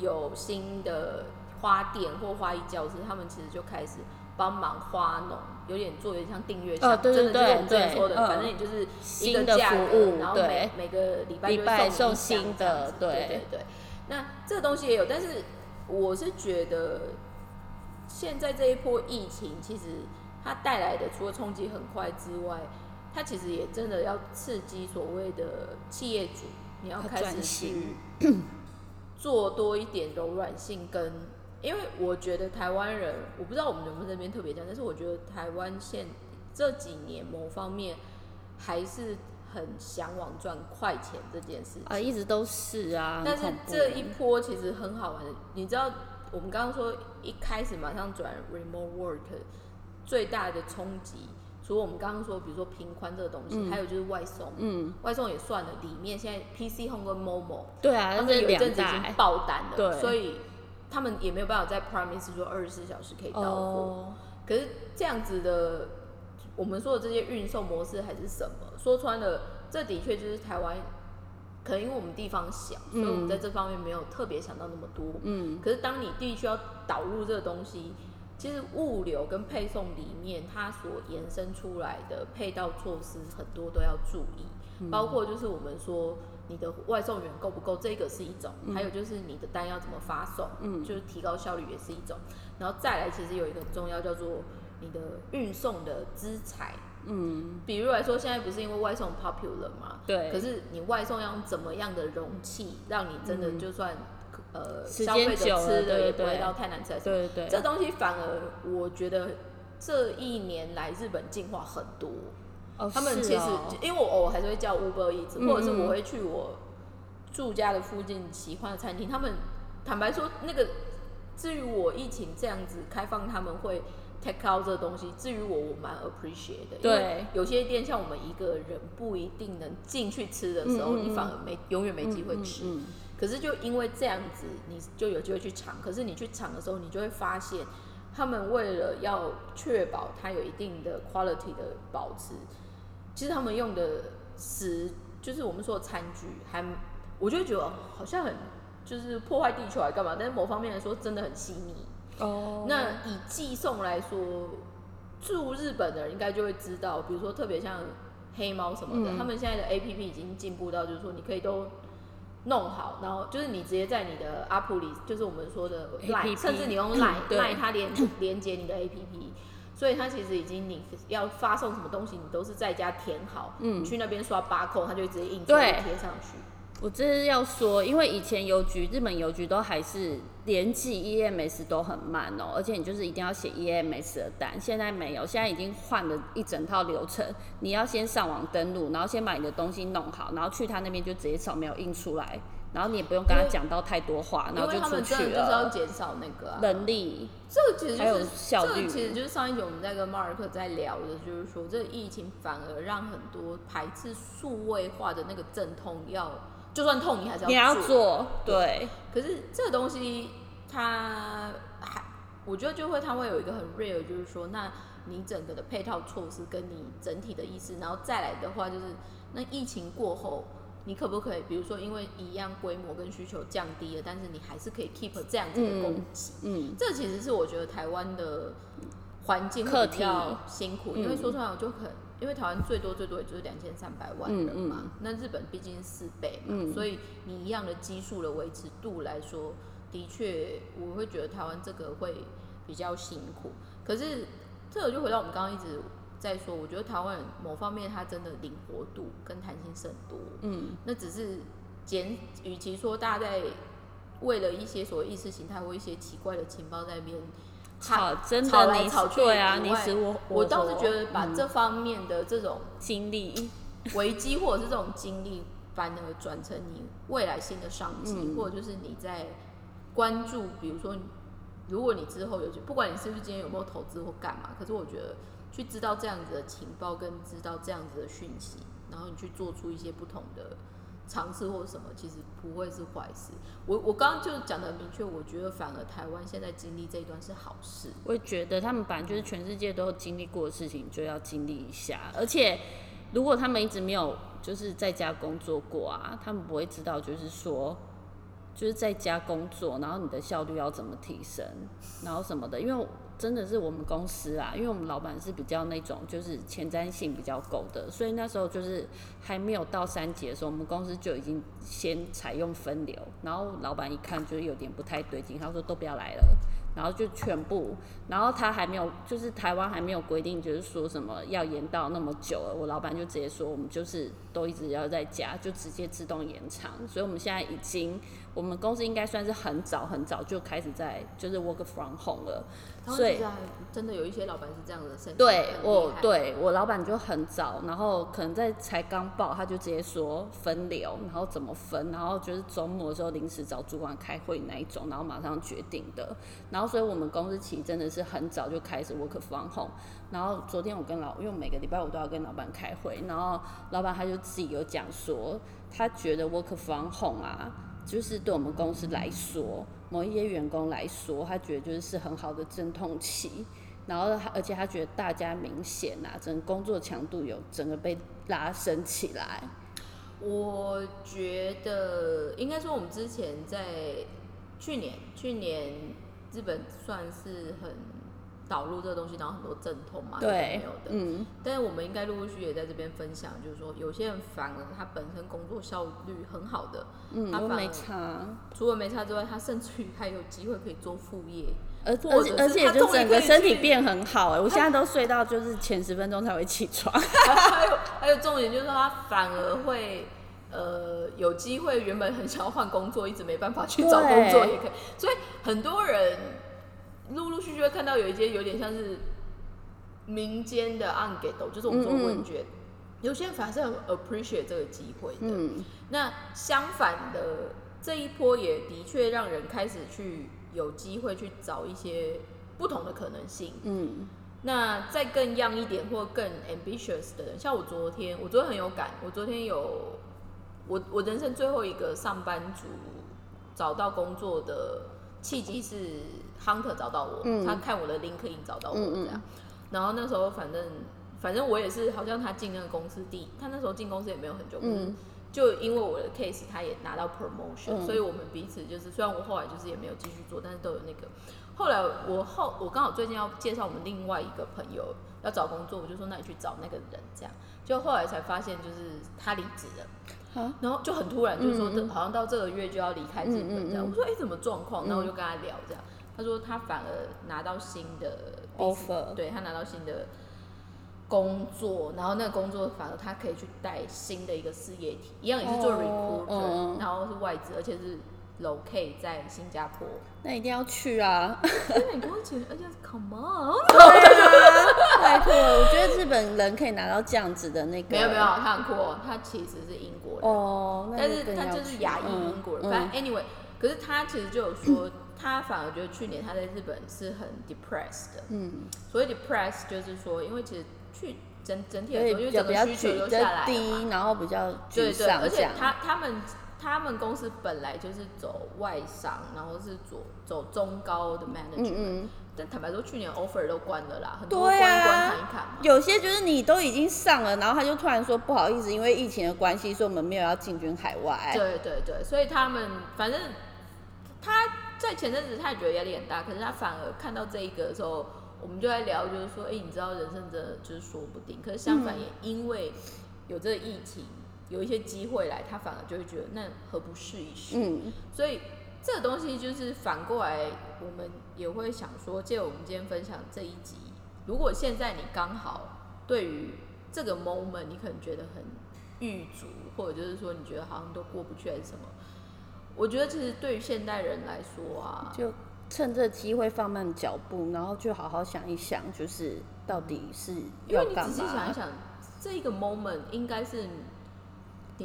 有新的花店或花艺教室，他们其实就开始帮忙花农，有点做有点像订阅项目、哦，真的就是我们之前说的，反正也就是一个价格，然后 每, 每个礼拜就会送新的，对对对。那这个东西也有，但是我是觉得现在这一波疫情，其实它带来的除了冲击很快之外，它其实也真的要刺激所谓的企业主，你要开始去做多一点柔软性跟，因为我觉得台湾人，我不知道我们能不能这边特别讲，但是我觉得台湾现这几年某方面还是很向往赚快钱这件事情啊，一直都是啊。但是这一波其实很好玩的，你知道我们刚刚说一开始马上转 remote work 最大的冲击。除了我们刚刚说，比如说频宽这个东西、嗯，还有就是外送，嗯，外送也算了。里面现在 P C Home 跟 Momo， 对啊，他们有一阵子已经爆单了，对，所以他们也没有办法在 Promise 说二十四小时可以到货、哦。可是这样子的，我们说的这些运送模式还是什么？说穿了，这的确就是台湾，可能因为我们地方小，所以我们在这方面没有特别想到那么多。嗯，可是当你地区要导入这个东西。其实物流跟配送里面，它所延伸出来的配套措施很多都要注意，嗯、包括就是我们说你的外送员够不够，这个是一种；嗯、还有就是你的单要怎么发送，嗯、就是提高效率也是一种。然后再来，其实有一个很重要叫做你的运送的资材，嗯，比如来说现在不是因为外送 popular 嘛，对，可是你外送要用怎么样的容器，让你真的就算。呃，消费者吃的也不会到太难吃，对对，这东西反而我觉得这一年来日本进化很多。哦、他们其实、哦、因为我偶尔还是会叫 Uber Eats，、嗯、或者是我会去我住家的附近喜欢的餐厅。他们坦白说，那个至于我疫情这样子开放，他们会 take out 这东西。至于我，我蛮 appreciate 的，因为有些店像我们一个人不一定能进去吃的时候，嗯、你反而没永远没机会吃。嗯嗯嗯可是就因为这样子，你就有机会去尝。可是你去尝的时候，你就会发现，他们为了要确保它有一定的 quality 的保持，其实他们用的食，就是我们说的餐具，还我就觉得好像很就是破坏地球还干嘛？但是某方面来说，真的很细腻。哦、oh.。那以寄送来说，住日本的人应该就会知道，比如说特别像黑猫什么的、嗯，他们现在的 A P P 已经进步到就是说，你可以都。弄好，然后就是你直接在你的 App 里，就是我们说的 Line， 甚至你用 Line， Line 它连连接你的 A P P， 所以它其实已经你要发送什么东西，你都是在家填好，嗯、你去那边刷barcode，它就直接印出来贴上去。我这是要说，因为以前邮局日本邮局都还是连寄 E M S 都很慢哦，而且你就是一定要写 E M S 的单，现在没有，现在已经换了一整套流程，你要先上网登录，然后先把你的东西弄好，然后去他那边就直接扫描印出来，然后你也不用跟他讲到太多话，然后就出去了。因为他们真的就是要减少那个、啊、人力，这个其实就是还有效率。这个其实就是上一集我们在跟 Mark 在聊的，就是说这个疫情反而让很多排斥数位化的那个阵痛要。就算痛，你还是要做。你要做，对。可是这个东西，它还，我觉得就会，它会有一个很 real， 就是说，那你整个的配套措施跟你整体的意思，然后再来的话，就是那疫情过后，你可不可以，比如说，因为一样规模跟需求降低了，但是你还是可以 keep 这样子的供给。嗯。嗯这其实是我觉得台湾的环境会比较辛苦，因为说出来我就很。因为台湾最多最多也就是两千三百万人嘛，嗯嗯、那日本毕竟是四倍嘛、嗯，所以你一样的基数的维持度来说，的确我会觉得台湾这个会比较辛苦。可是这个就回到我们刚刚一直在说，我觉得台湾人某方面它真的灵活度跟弹性甚多，嗯，那只是减，与其说大家在为了一些所谓意识形态或一些奇怪的情报在那边。吵真的你吵去对啊，你死我我倒是觉得把这方面的这种经历、危机或者是这种经历，反而转成你未来新的商机、嗯，或者就是你在关注，比如说，如果你之后有，不管你是不是今天有没有投资或干嘛，可是我觉得去知道这样子的情报跟知道这样子的讯息，然后你去做出一些不同的尝试或什么，其实不会是坏事。我我刚刚就讲得很明确，我觉得反而台湾现在经历这一段是好事。我也觉得他们本来就是全世界都经历过的事情，就要经历一下。而且如果他们一直没有就是在家工作过啊，他们不会知道就是说就是在家工作，然后你的效率要怎么提升，然后什么的。因为真的是我们公司啊，因为我们老板是比较那种就是前瞻性比较够的，所以那时候就是还没有到三级的时候，我们公司就已经先采用分流。然后老板一看就是有点不太对劲，他说都不要来了。然后就全部，然后他还没有，就是台湾还没有规定，就是说什么要延到那么久了，我老板就直接说我们就是都一直要在家，就直接自动延长，所以我们现在已经，我们公司应该算是很早很早就开始在就是 work from home 了，所以真的有一些老板是这样的身体，对我对我老板就很早，然后可能在才刚报他就直接说分流，然后怎么分，然后就是周末的时候临时找主管开会那一种，然后马上决定的，然后。所以我们公司其实真的是很早就开始 work from home， 然后昨天我跟老，因为每个礼拜我都要跟老板开会，然后老板他就自己有讲说，他觉得 work from home 啊，就是对我们公司来说，某一些员工来说，他觉得就是是很好的阵痛期，然后而且他觉得大家明显啊，整个工作强度有整个被拉升起来。我觉得应该说我们之前在去年，去年。日本算是很导入这个东西，然后很多阵痛嘛，对，没有的。嗯，但是我们应该陆陆续续也在这边分享，就是说有些人反而他本身工作效率很好的，嗯，他反而没差，除了没差之外，他甚至于还有机会可以做副业，而而且而且就整个身体变很好哎、欸，我现在都睡到就是前十分钟才会起床，还有还有重点就是说他反而会。呃，有机会原本很想要换工作，一直没办法去找工作也可以，所以很多人陆陆续续会看到有一些有点像是民间的案给斗，就是我们做问卷，嗯嗯有些人反而是很 appreciate 这个机会的。嗯、那相反的这一波也的确让人开始去有机会去找一些不同的可能性。嗯。那再更 young 一点或更 ambitious 的人，像我昨天，我昨天很有感，我昨天有。我我人生最后一个上班族找到工作的契机是 Hunter 找到我，嗯、他看我的 LinkedIn 找到我这样，嗯嗯然后那时候反正反正我也是好像他进那个公司第，他那时候进公司也没有很久，嗯、就因为我的 case 他也拿到 promotion，嗯、所以我们彼此就是虽然我后来就是也没有继续做，但是都有那个。后来我后我刚好最近要介绍我们另外一个朋友要找工作，我就说那你去找那个人这样，就后来才发现就是他离职了。然后就很突然，就说这好像到这个月就要离开日本这样。我说哎、欸，怎么状况？然后我就跟他聊这样，他说他反而拿到新的 offer， 对他拿到新的工作，然后那个工作反而他可以去带新的一个事业体，一样也是做 recruiter， 然后是外资，而且是 locate 在新加坡。那一定要去啊！美国钱，而且 come on， 太酷了！我觉得日本人可以拿到这样子的那个。没有没有，他很酷哦，他其实是英国人，哦、但是他就是亚裔英国人。嗯、反正 anyway，、嗯、可是他其实就有说，他反而觉得去年他在日本是很 depressed 的。嗯，所谓 depressed 就是说，因为其实去整整体来说，因为整个需求都下来了嘛，比较低，然后比较沮丧，而且他他们。他们公司本来就是走外商，然后是走走中高的 management，嗯嗯但坦白说，去年 offer 都关了啦，很多关一关砍一砍、啊。有些就是你都已经上了，然后他就突然说不好意思，因为疫情的关系，所以我们没有要进军海外。对对对，所以他们反正他在前阵子他也觉得压力很大，可是他反而看到这一个的时候，我们就在聊，就是说，哎、欸，你知道人生真的就是说不定，可是相反也因为有这个疫情。嗯有一些机会来，他反而就会觉得那何不试一试？嗯，所以这个东西就是反过来，我们也会想说，借我们今天分享这一集，如果现在你刚好对于这个 moment 你可能觉得很郁卒，或者就是说你觉得好像都过不去还是什么，我觉得其实对于现代人来说啊，就趁这机会放慢脚步，然后就好好想一想，就是到底是要干嘛？因为你仔细想一想，这个 moment 应该是。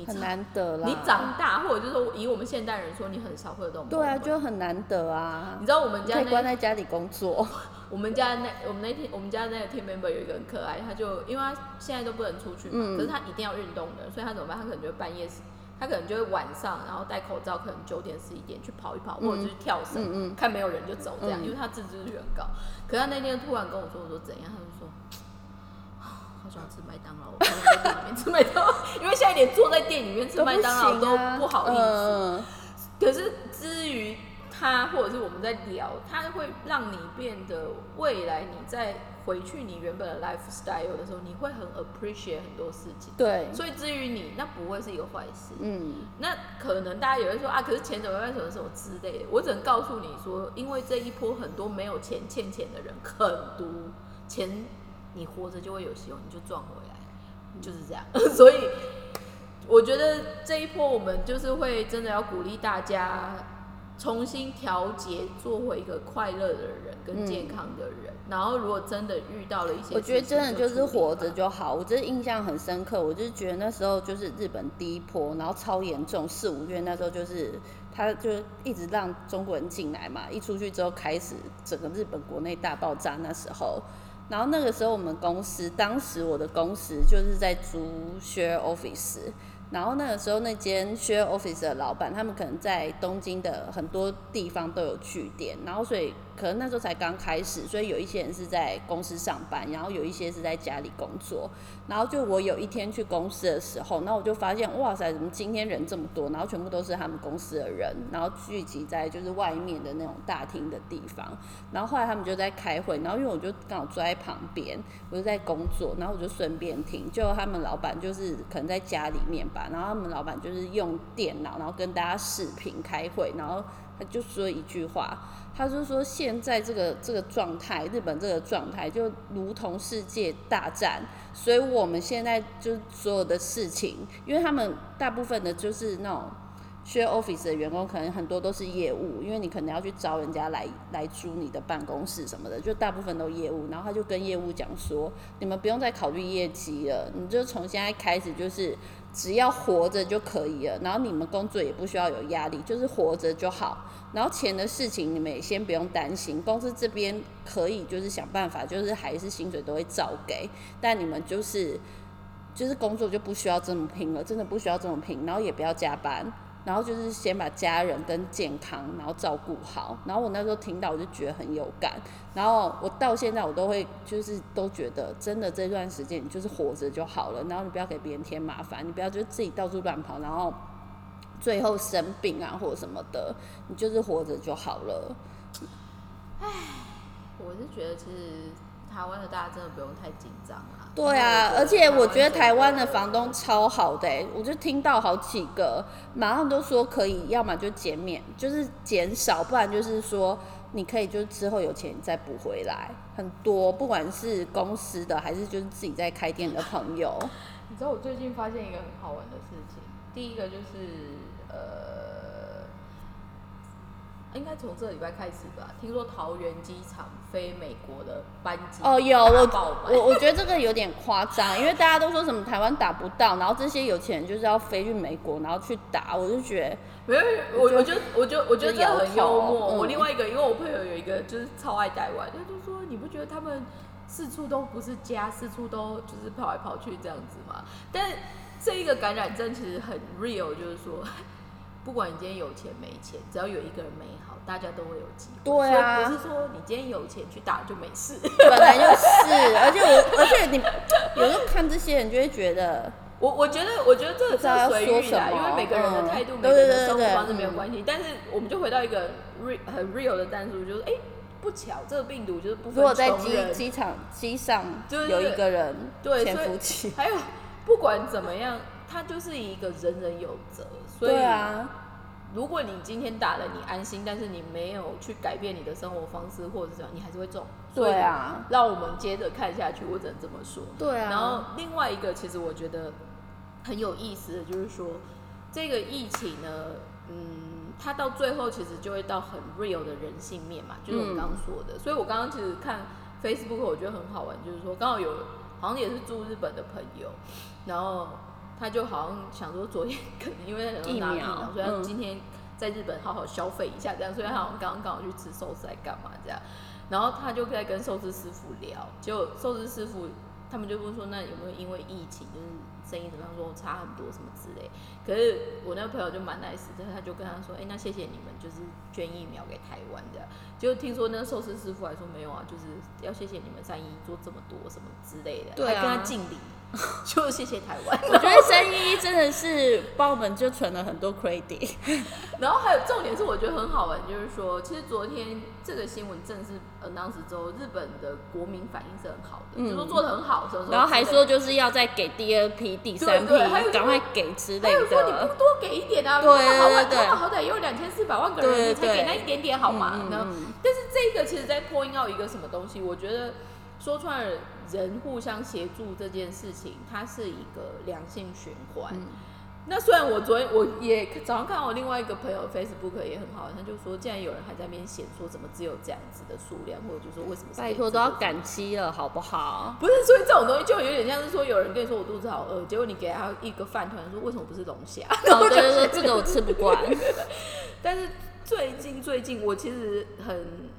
很难得啦！你长大，或者就是说，以我们现代人说，你很少会有这种。对啊，就很难得啊！你知道我们家那可以关在家里工作。我们家那我们那天我们家那个 team member 有一个很可爱，他就因为他现在都不能出去嘛，嗯、可是他一定要运动的，所以他怎么办？他可能就会半夜，他可能就会晚上，然后戴口罩，可能九点十一点去跑一跑，嗯、或者是跳绳，嗯嗯看没有人就走这样，嗯、因为他自制力很高。可是他那天突然跟我说，我说怎样？他就说。好想吃麦当劳，我在店里面吃麦当劳，因为现在连坐在店里面吃麦当劳都不好意思。呃、可是至于他或者是我们在聊，他会让你变得未来你在回去你原本的 lifestyle 的时候，你会很 appreciate 很多事情。对，所以至于你那不会是一个坏事。嗯，那可能大家也会说啊，可是钱怎么办什么什么之类的。我只能告诉你说，因为这一波很多没有钱欠钱的人很多，钱你活着就会有希望，你就赚回来，就是这样。所以我觉得这一波我们就是会真的要鼓励大家重新调节，做回一个快乐的人跟健康的人。嗯，然后如果真的遇到了一些，我觉得真的就是活着就好。我真的印象很深刻，我就是觉得那时候就是日本第一波，然后超严重，四五月那时候就是他就一直让中国人进来嘛，一出去之后开始整个日本国内大爆炸那时候。然后那个时候我们公司，当时我的公司就是在租 share office， 然后那个时候那间 share office 的老板，他们可能在东京的很多地方都有据点，然后所以可能那时候才刚开始，所以有一些人是在公司上班，然后有一些是在家里工作。然后就我有一天去公司的时候，然后我就发现哇塞，怎么今天人这么多，然后全部都是他们公司的人，然后聚集在就是外面的那种大厅的地方。然后后来他们就在开会，然后因为我就刚好坐在旁边，我就在工作，然后我就顺便听，就他们老板就是可能在家里面吧，然后他们老板就是用电脑，然后跟大家视频开会，然后他就说一句话，他就说现在这个这个状态，日本这个状态就如同世界大战，所以我们现在就所有的事情，因为他们大部分的就是那种 share office 的员工，可能很多都是业务，因为你可能要去招人家来来租你的办公室什么的，就大部分都业务。然后他就跟业务讲说，你们不用再考虑业绩了，你就从现在开始就是。只要活着就可以了，然后你们工作也不需要有压力，就是活着就好。然后钱的事情你们也先不用担心，公司这边可以就是想办法，就是还是薪水都会照给，但你们就是就是工作就不需要这么拼了，真的不需要这么拼，然后也不要加班，然后就是先把家人跟健康然后照顾好。然后我那时候听到我就觉得很有感，然后我到现在我都会就是都觉得真的这段时间你就是活着就好了，然后你不要给别人添麻烦，你不要就自己到处乱跑，然后最后生病啊或什么的，你就是活着就好了。唉，我是觉得其实台湾的大家真的不用太紧张啦。对啊，而且我觉得台湾的房东超好的，欸，我就听到好几个，马上都说可以，要么就减免，就是减少，不然就是说你可以就是之后有钱再补回来。很多，不管是公司的还是就是自己在开店的朋友。你知道我最近发现一个很好玩的事情，第一个就是呃，应该从这礼拜开始吧，听说桃园机场飞美国的班机哦，有我我我觉得这个有点夸张，因为大家都说什么台湾打不到，然后这些有钱人就是要飞去美国，然后去打，我就觉得没有，我我觉得我觉得我觉得这很幽默。嗯，我另外一个，因为我朋友有一个就是超爱台湾，他就说你不觉得他们四处都不是家，四处都就是跑来跑去这样子吗？但这一个感染症其实很 real， 就是说。不管你今天有钱没钱，只要有一个人美好，大家都会有机会。对啊，所以不是说你今天有钱去打就没事，本来就是。而且我，而且你有时候看这些人就会觉得，我我觉得，我觉得这个是随遇啦，因为每个人的态度，嗯，每个人的生活方式没有关系。但是我们就回到一个 real, 很 real 的战术，就是哎，欸，不巧这个病毒就是不分穷人。如果在机场机上有一个人潜伏期，还有不管怎么样。它就是一个人人有责，所以如果你今天打了你安心，但是你没有去改变你的生活方式或者什么，你还是会中。对啊，让我们接着看下去，我只能这么说。对啊。然后另外一个，其实我觉得很有意思的就是说，这个疫情呢，嗯，它到最后其实就会到很 real 的人性面嘛，就是我们刚刚说的。嗯，所以我刚刚其实看 Facebook， 我觉得很好玩，就是说刚好有好像也是住日本的朋友，然后。他就好像想说，昨天可能因为他想拿疫苗，所以他今天在日本好好消费一下，这样，所以他好像刚刚好去吃寿司来干嘛这样，然后他就在跟寿司师傅聊，结果寿司师傅他们就问说，那有没有因为疫情就是生意怎么样，说差很多什么之类。可是我那个朋友就蛮 nice 的，他就跟他说，哎，欸，那谢谢你们就是捐疫苗给台湾这样。结果听说那个寿司师傅还说没有啊，就是要谢谢你们善意做这么多什么之类的，还跟他敬礼。就谢谢台湾。我觉得三一一真的是帮我们就存了很多 credit。然后还有重点是，我觉得很好玩，就是说，其实昨天这个新闻正式 announce 之后，日本的国民反应是很好的，嗯、就是做的很好什么什么。然后还说就是要再给第二批、第三批，赶快给之类的。还有说你不多给一点啊？对对对，好歹也有两千四百万个人，對對對你才给那一点点好吗？嗯嗯、但是这个其实在 point out 一个什么东西，我觉得。说穿了，人互相协助这件事情，它是一个良性循环。嗯、那虽然我昨天我也早上看到我另外一个朋友 Facebook 也很好，他就说，既然有人还在那边嫌说怎么只有这样子的数量，或者就说为什么是拜托都要赶期了，好不好？不是，所以这种东西就有点像是说，有人跟你说我肚子好饿，结果你给他一个饭团，说为什么不是龙虾？然后就说这个我吃不惯。但是最近最近，我其实很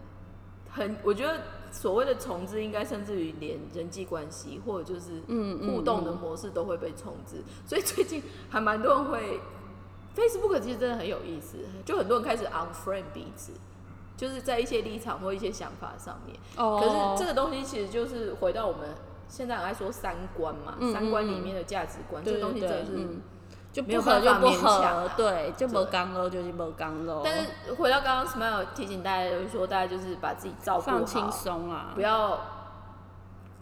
很，我觉得。所谓的重置，应该甚至于连人际关系或者就是互动的模式都会被重置，嗯嗯嗯、所以最近还蛮多人会 Facebook 其实真的很有意思，就很多人开始 unfriend 彼此，就是在一些立场或一些想法上面。哦、可是这个东西其实就是回到我们现在很爱说三观嘛，嗯嗯嗯三观里面的价值观，嗯嗯这个东西真的是。嗯就不合就不合，对，就没刚喽，就是没刚喽。但是回到刚刚 Smile 提醒大家，就是说大家就是把自己照顾好，放轻松啊，不要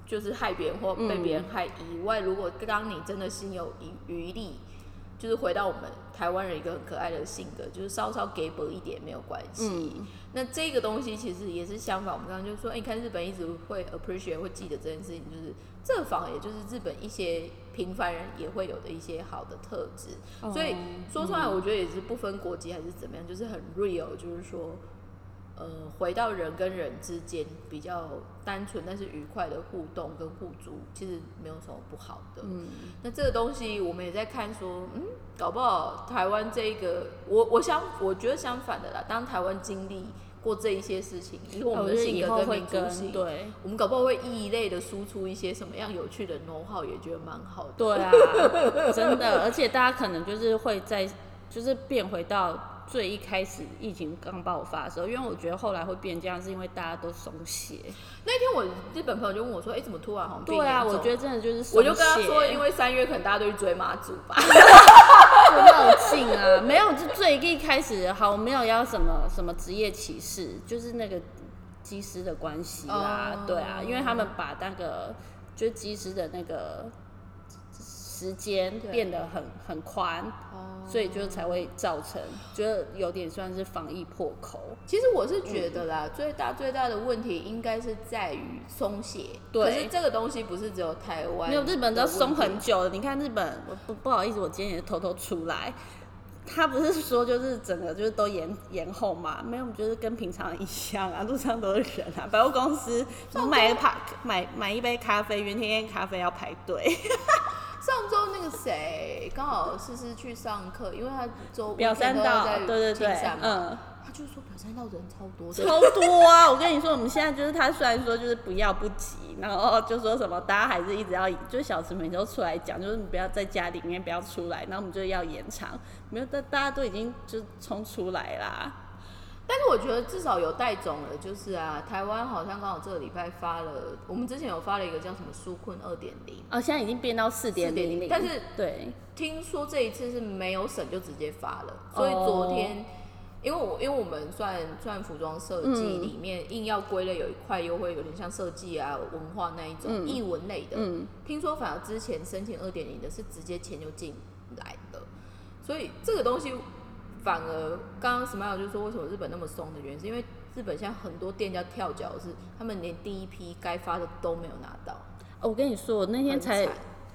就是害别人或被别人害以外，嗯、如果当你真的心有余力，就是回到我们台湾人一个很可爱的性格，就是稍稍给薄一点没有关系。嗯、那这个东西其实也是相反，我们刚刚就说，哎、欸，你看日本一直会 appreciate 会记得这件事情，就是这反而也就是日本一些。平凡人也会有的一些好的特质，哦、所以说出来，我觉得也是不分国籍还是怎么样，就是很 real， 就是说，呃，回到人跟人之间比较单纯但是愉快的互动跟互助，其实没有什么不好的。嗯、那这个东西我们也在看说，嗯，搞不好台湾这个，我我相我觉得相反的啦，当台湾经历。过这一些事情，以我们的性格跟民族性，对，我们搞不好会异类的输出一些什么样有趣的 know how， 也觉得蛮好的。对啊，真的，而且大家可能就是会在，就是变回到最一开始疫情刚爆发的时候，因为我觉得后来会变这样，是因为大家都松懈。那天我日本朋友就问我说：“哎、欸，怎么突然好像病严重？”对啊，我觉得真的就是松懈，我就跟他说，因为三月可能大家都去追妈祖吧。绕境啊，没有，就最一开始好，我没有要什么什么职业歧视，就是那个机师的关系啦， oh. 对啊，因为他们把那个就是机师的那个时间变得很很宽， oh. 所以就才会造成，觉得有点算是防疫破口。其实我是觉得啦，嗯、最大最大的问题应该是在于松懈，可是这个东西不是只有台湾，没有日本都松很久了。你看日本，我不不好意思，我今天也偷偷出来。他不是说就是整个就是都延延后嘛？没有，就是跟平常一样啊，路上都是人啊。百货公司，我买咖买买一杯咖啡，原天咖啡要排队。上周那个谁刚好思思去上课，因为他周表参道，对对对，嗯，他就说表参道人超多的，超多啊！我跟你说，我们现在就是他虽然说就是不要不急，然后就说什么大家还是一直要，就是小池每周出来讲，就是你不要在家里面不要出来，然后我们就要延长，没有，大家都已经就冲出来啦。但是我觉得至少有带种了，就是啊，台湾好像刚好这个礼拜发了，我们之前有发了一个叫什么纾困 二点零， 哦，现在已经变到 四点零， 但是对，听说这一次是没有省就直接发了，所以昨天、哦、因为我因为我们算算服装设计里面、嗯、硬要归类有一块优惠，有点像设计啊文化那一种艺、嗯、文类的，嗯、听说反而之前申请 二点零 的是直接钱就进来了，所以这个东西。反而刚刚 Smile 就说为什么日本那么松的原因，是因为日本现在很多店家跳脚是他们连第一批该发的都没有拿到。哦、我跟你说，我那天才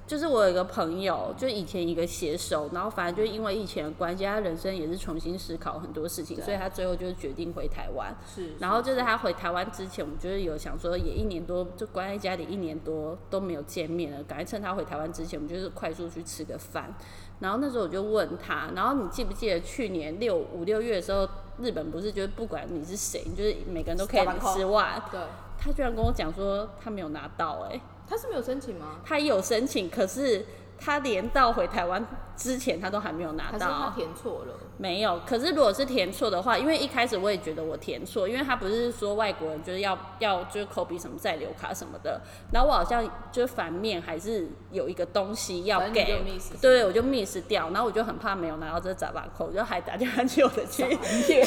就是我有一个朋友，就以前一个写手，然后反正就因为疫情的关系，他人生也是重新思考很多事情，所以他最后就是决定回台湾。是，然后就是他回台湾之前，我们就是有想说也一年多就关在家里一年多都没有见面了，赶快趁他回台湾之前，我们就是快速去吃个饭。然后那时候我就问他，然后你记不记得去年六五六月的时候，日本不是就是不管你是谁，就是每个人都可以领十万，对，他居然跟我讲说他没有拿到，哎、欸。他是没有申请吗？他有申请，可是他连到回台湾之前他都还没有拿到，还是他填错了？没有，可是如果是填错的话，因为一开始我也觉得我填错，因为他不是说外国人就是要要就是 copy 什么在留卡什么的，然后我好像就是反面还是有一个东西要给，对，我就 miss 掉，然后我就很怕没有拿到这闸巴扣，就还打电话去我的区去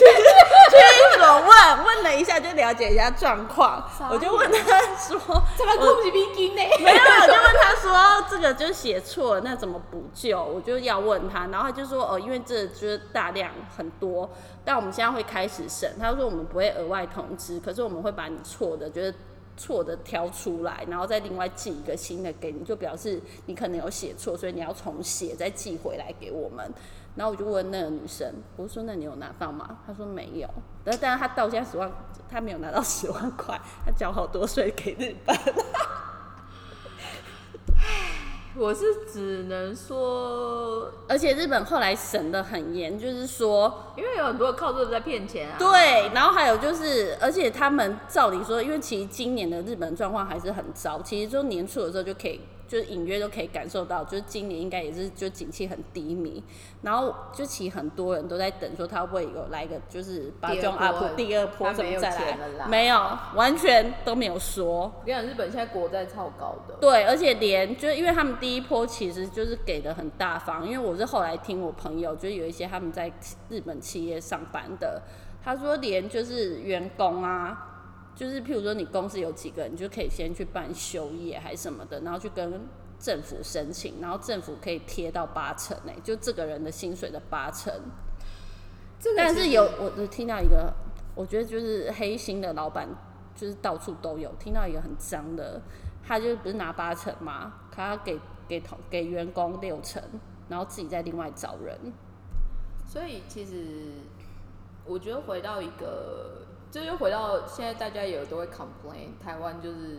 所问，问了一下就了解一下状况，我就问他说闸巴扣不是平均的，没有，我就问他说这个就写错了，那怎么补救？我就要问他，然后他就说哦，因为这就是大量很多，但我们现在会开始审。他说我们不会额外通知，可是我们会把你错的，就是错的挑出来，然后再另外寄一个新的给你，就表示你可能有写错，所以你要重写再寄回来给我们。然后我就问那个女生，我说那你有拿到吗？她说没有，但但是她到现在十万，她没有拿到十万块，她缴好多税给日本。我是只能说，而且日本后来审得很严，就是说，因为有很多靠这个在骗钱啊。对，然后还有就是，而且他们照理说，因为其实今年的日本状况还是很糟，其实就年初的时候就可以，就隐约就可以感受到，就是今年应该也是就景气很低迷，然后就其实很多人都在等说他会有来一个就是把中 up 第二波怎么再来，没有，完全都没有说。我跟你讲，日本现在国债超高的，对，而且连就是因为他们第一波其实就是给的很大方，因为我是后来听我朋友，就是有一些他们在日本企业上班的，他说连就是员工啊。就是譬如说你公司有几个人，你就可以先去办休业还是什么的，然后去跟政府申请，然后政府可以贴到八成、欸、就这个人的薪水的八成。這個、但是有我听到一个，我觉得就是黑心的老板，就是到处都有。听到一个很脏的，他就不是拿八成嘛，他给给给员工六成，然后自己再另外找人。所以其实我觉得回到一个。这就回到现在，大家也都会 complain， 台湾就是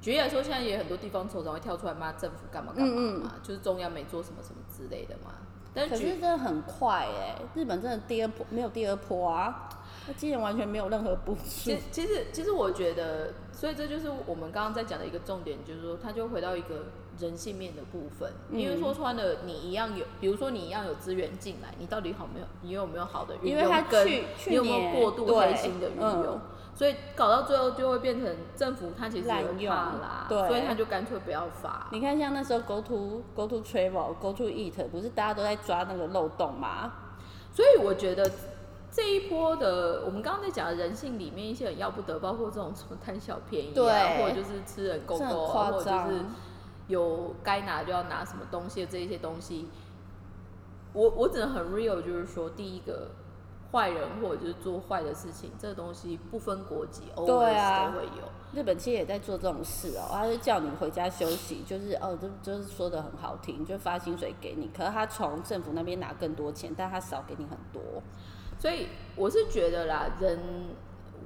举例来说，现在也有很多地方首长会跳出来骂政府干嘛干嘛嘛，嗯嗯就是中央没做什么什么之类的嘛。但是可是真的很快哎、欸，日本真的第二波没有第二波啊，他今年完全没有任何部署。其实其实我觉得，所以这就是我们刚刚在讲的一个重点，就是说，他就回到一个人性面的部分，因为说穿了，你一样有，比如说你一样有资源进来，你到底好没有，你有没有好的运用，因为他去去年你有没有过度黑心的运用、嗯，所以搞到最后就会变成政府他其实有怕啦，所以他就干脆不要罚。你看像那时候 Go to Go to Travel Go to Eat， 不是大家都在抓那个漏洞吗？所以我觉得。这一波的，我们刚刚在讲的人性里面一些很要不得，包括这种什么贪小便宜啊，或者就是吃人狗狗啊，或者就是有该拿就要拿什么东西的这一些东西，我我只能很 real， 就是说，第一个坏人或者就是做坏的事情，这个东西不分国籍 ，always 都会有。日本其实也在做这种事哦，他就叫你回家休息，就是哦，就就是说的很好听，就发薪水给你，可是他从政府那边拿更多钱，但他少给你很多。所以我是觉得啦，人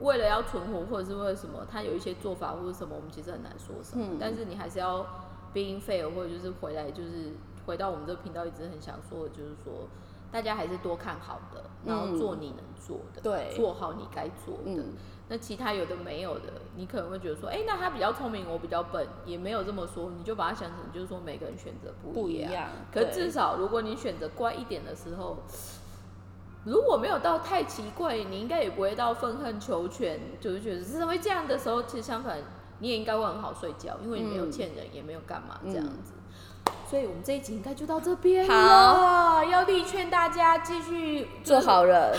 为了要存活或者是为了什么，他有一些做法或者什么，我们其实很难说什么。嗯、但是你还是要 being fair， 或者就是回来，就是回到我们这个频道一直很想说的，就是说大家还是多看好的，然后做你能做的，嗯、做好你该做的。嗯、那其他有的没有的，你可能会觉得说，哎、欸，那他比较聪明，我比较笨，也没有这么说，你就把它想成就是说每个人选择不一样。不一样可至少如果你选择乖一点的时候。如果没有到太奇怪，你应该也不会到愤恨求全，就是觉得是会这样的时候，其实相反，你也应该会很好睡觉，因为你没有欠人，嗯、也没有干嘛这样子。嗯、所以我们这一集应该就到这边了。要力劝大家继续做好人，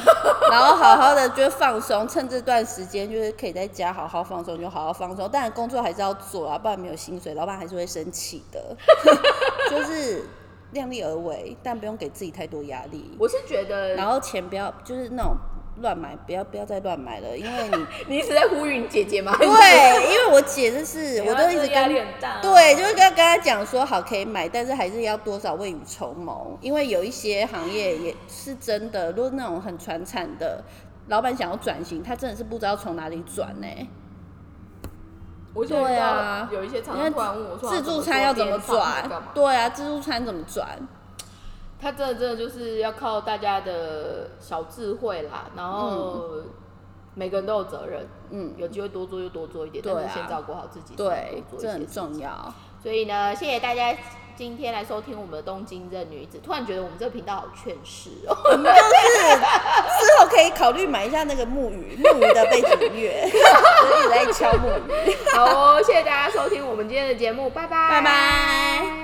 然后好好的就放松，趁这段时间就是可以在家好好放松，就好好放松。当然工作还是要做啊，不然没有薪水，老板还是会生气的。就是。量力而为，但不用给自己太多压力。我是觉得，然后钱不要就是那种乱买，不要不要再乱买了，因为你你一直在呼吁你姐姐吗？对，因为我姐就是我都一直跟对，就是跟跟她讲说好可以买，但是还是要多少未雨绸缪，因为有一些行业也是真的，如果那种很传产的老板想要转型，他真的是不知道从哪里转呢、欸。我想知道有一些厂商突然问我说：“自助餐要怎么转？”对啊，自助餐怎么转？他真的真的就是要靠大家的小智慧啦，然后每个人都有责任，嗯，有机会多做就多做一点，但是先照顾好自己，对，这很重要。所以呢，谢谢大家今天来收听我们的东京任女子，突然觉得我们这个频道好劝世哦。我们就是之后可以考虑买一下那个木鱼，木鱼的背景乐，就是一直在敲木鱼。好哦，谢谢大家收听我们今天的节目，拜拜，拜拜。